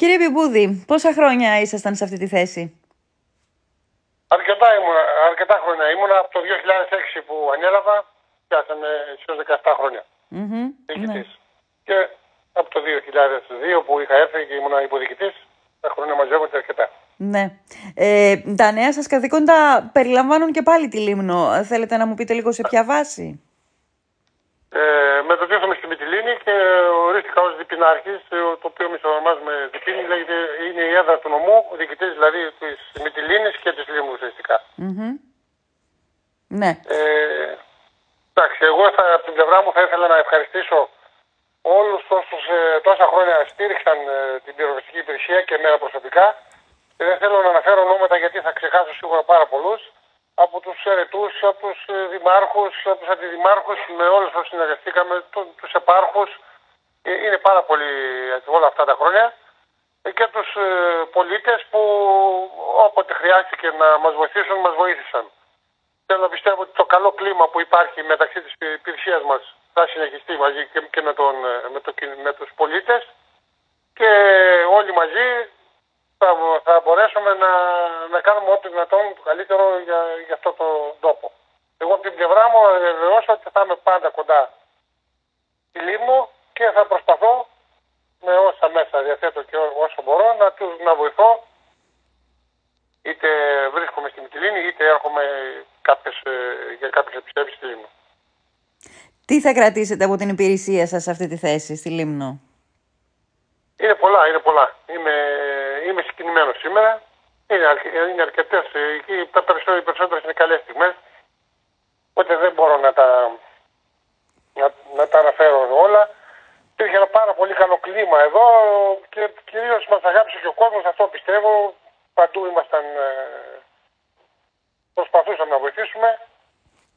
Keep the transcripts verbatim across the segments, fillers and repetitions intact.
Κύριε Πιμπούδη, πόσα χρόνια ήσασταν σε αυτή τη θέση? Αρκετά, ήμουνα, αρκετά χρόνια. Ήμουνα από το δύο χιλιάδες έξι που ανέλαβα, πιάσαμε στους δεκαεπτά χρόνια. Mm-hmm. Ναι. Και από το δύο χιλιάδες δύο που είχα έρθει και ήμουνα υποδιοικητής, τα χρόνια μαζεύονται αρκετά. Ναι. Ε, τα νέα σας καθήκοντα περιλαμβάνουν και πάλι τη Λήμνο. Θέλετε να μου πείτε λίγο σε ποια βάση? Ε, μετατρέψαμε στη Μυτιλήνη και ορίστηκα ως διπινάρχης, το οποίο εμείς ονομάζουμε διπίνη, λέγεται, είναι η έδρα του νομού, ο διοικητής δηλαδή της Μυτιλήνης και της Λήμνου ουσιαστικά. Mm-hmm. Ναι. Ε, εντάξει, εγώ θα, από την πλευρά μου θα ήθελα να ευχαριστήσω όλους όσους ε, τόσα χρόνια στήριξαν ε, την πυροσβεστική υπηρεσία και εμένα προσωπικά. Ε, δεν θέλω να αναφέρω ονόματα γιατί θα ξεχάσω σίγουρα πάρα πολλούς. Από τους αιρετούς, από τους δημάρχους, από τους αντιδημάρχους, με όλους όσους συνεργαστήκαμε, τους επάρχους, είναι πάρα πολύ όλα αυτά τα χρόνια, και τους πολίτες που όποτε χρειάστηκε να μας βοηθήσουν, μας βοήθησαν. Θέλω να πιστεύω ότι το καλό κλίμα που υπάρχει μεταξύ της υπηρεσίας μας θα συνεχιστεί μαζί και με, τον, με, το, με τους πολίτες, και όλοι μαζί θα, θα μπορέσουμε να, να κάνουμε ό,τι δυνατόν το καλύτερο για, για αυτό το τόπο. Εγώ από την πλευρά μου βεβαιώσω ότι θα είμαι πάντα κοντά στη Λήμνο και θα προσπαθώ με όσα μέσα διαθέτω και ό, όσο μπορώ να τους να βοηθώ, είτε βρίσκομαι στη Μυτιλήνη είτε έρχομαι κάποιες, για κάποιες επισκέψεις στη Λήμνο. Τι θα κρατήσετε από την υπηρεσία σας σε αυτή τη θέση στη Λήμνο? Είναι πολλά, είναι πολλά. Είμαι, είμαι συγκινημένος σήμερα. Είναι, αρκε, είναι αρκετές. Εκεί τα περισσότερες, περισσότερες είναι καλές στιγμές. Οπότε δεν μπορώ να τα, να, να τα αναφέρω όλα. Υπήρχε ένα πάρα πολύ καλό κλίμα εδώ και κυρίως μας αγάπησε και ο κόσμος. Αυτό πιστεύω. Παντού ήμασταν, προσπαθούσαμε να βοηθήσουμε.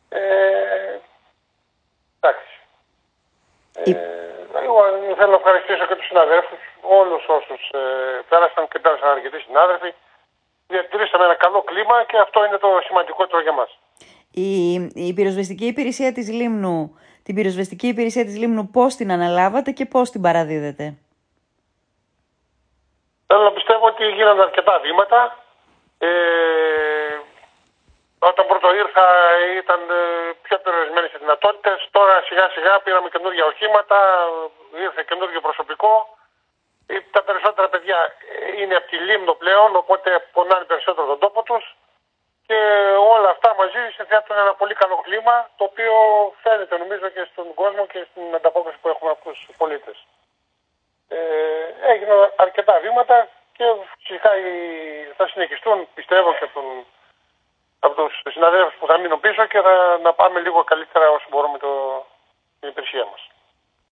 Ε, εντάξει. Ε, Εγώ θέλω να ευχαριστήσω και τους συναδέλφους, όλους όσους ε, πέρασαν και πέρασαν αρκετοί συνάδελφοι. Διατηρήσαμε ένα καλό κλίμα και αυτό είναι το σημαντικότερο για μας. Η, η πυροσβεστική υπηρεσία της Λήμνου, την πυροσβεστική υπηρεσία της Λήμνου πώς την αναλάβατε και πώς την παραδίδετε? Θέλω να πιστεύω ότι γίνανε αρκετά βήματα. Ε, Όταν πρώτο ήρθα ήταν πιο περιορισμένες οι δυνατότητες, τώρα σιγά σιγά πήραμε καινούργια οχήματα, ήρθε καινούργιο προσωπικό. Τα περισσότερα παιδιά είναι από τη Λήμνο πλέον, οπότε πονάνε περισσότερο τον τόπο τους. Και όλα αυτά μαζί συνθέτουν ένα πολύ καλό κλίμα, το οποίο φαίνεται νομίζω και στον κόσμο και στην ανταπόκριση που έχουμε από τους πολίτες. Ε, έγιναν αρκετά βήματα και φυσικά θα συνεχιστούν, πιστεύω, και τον... από τους συναδέλφους που θα μείνουν πίσω και θα, να πάμε λίγο καλύτερα όσο μπορούμε το, την υπηρεσία μας.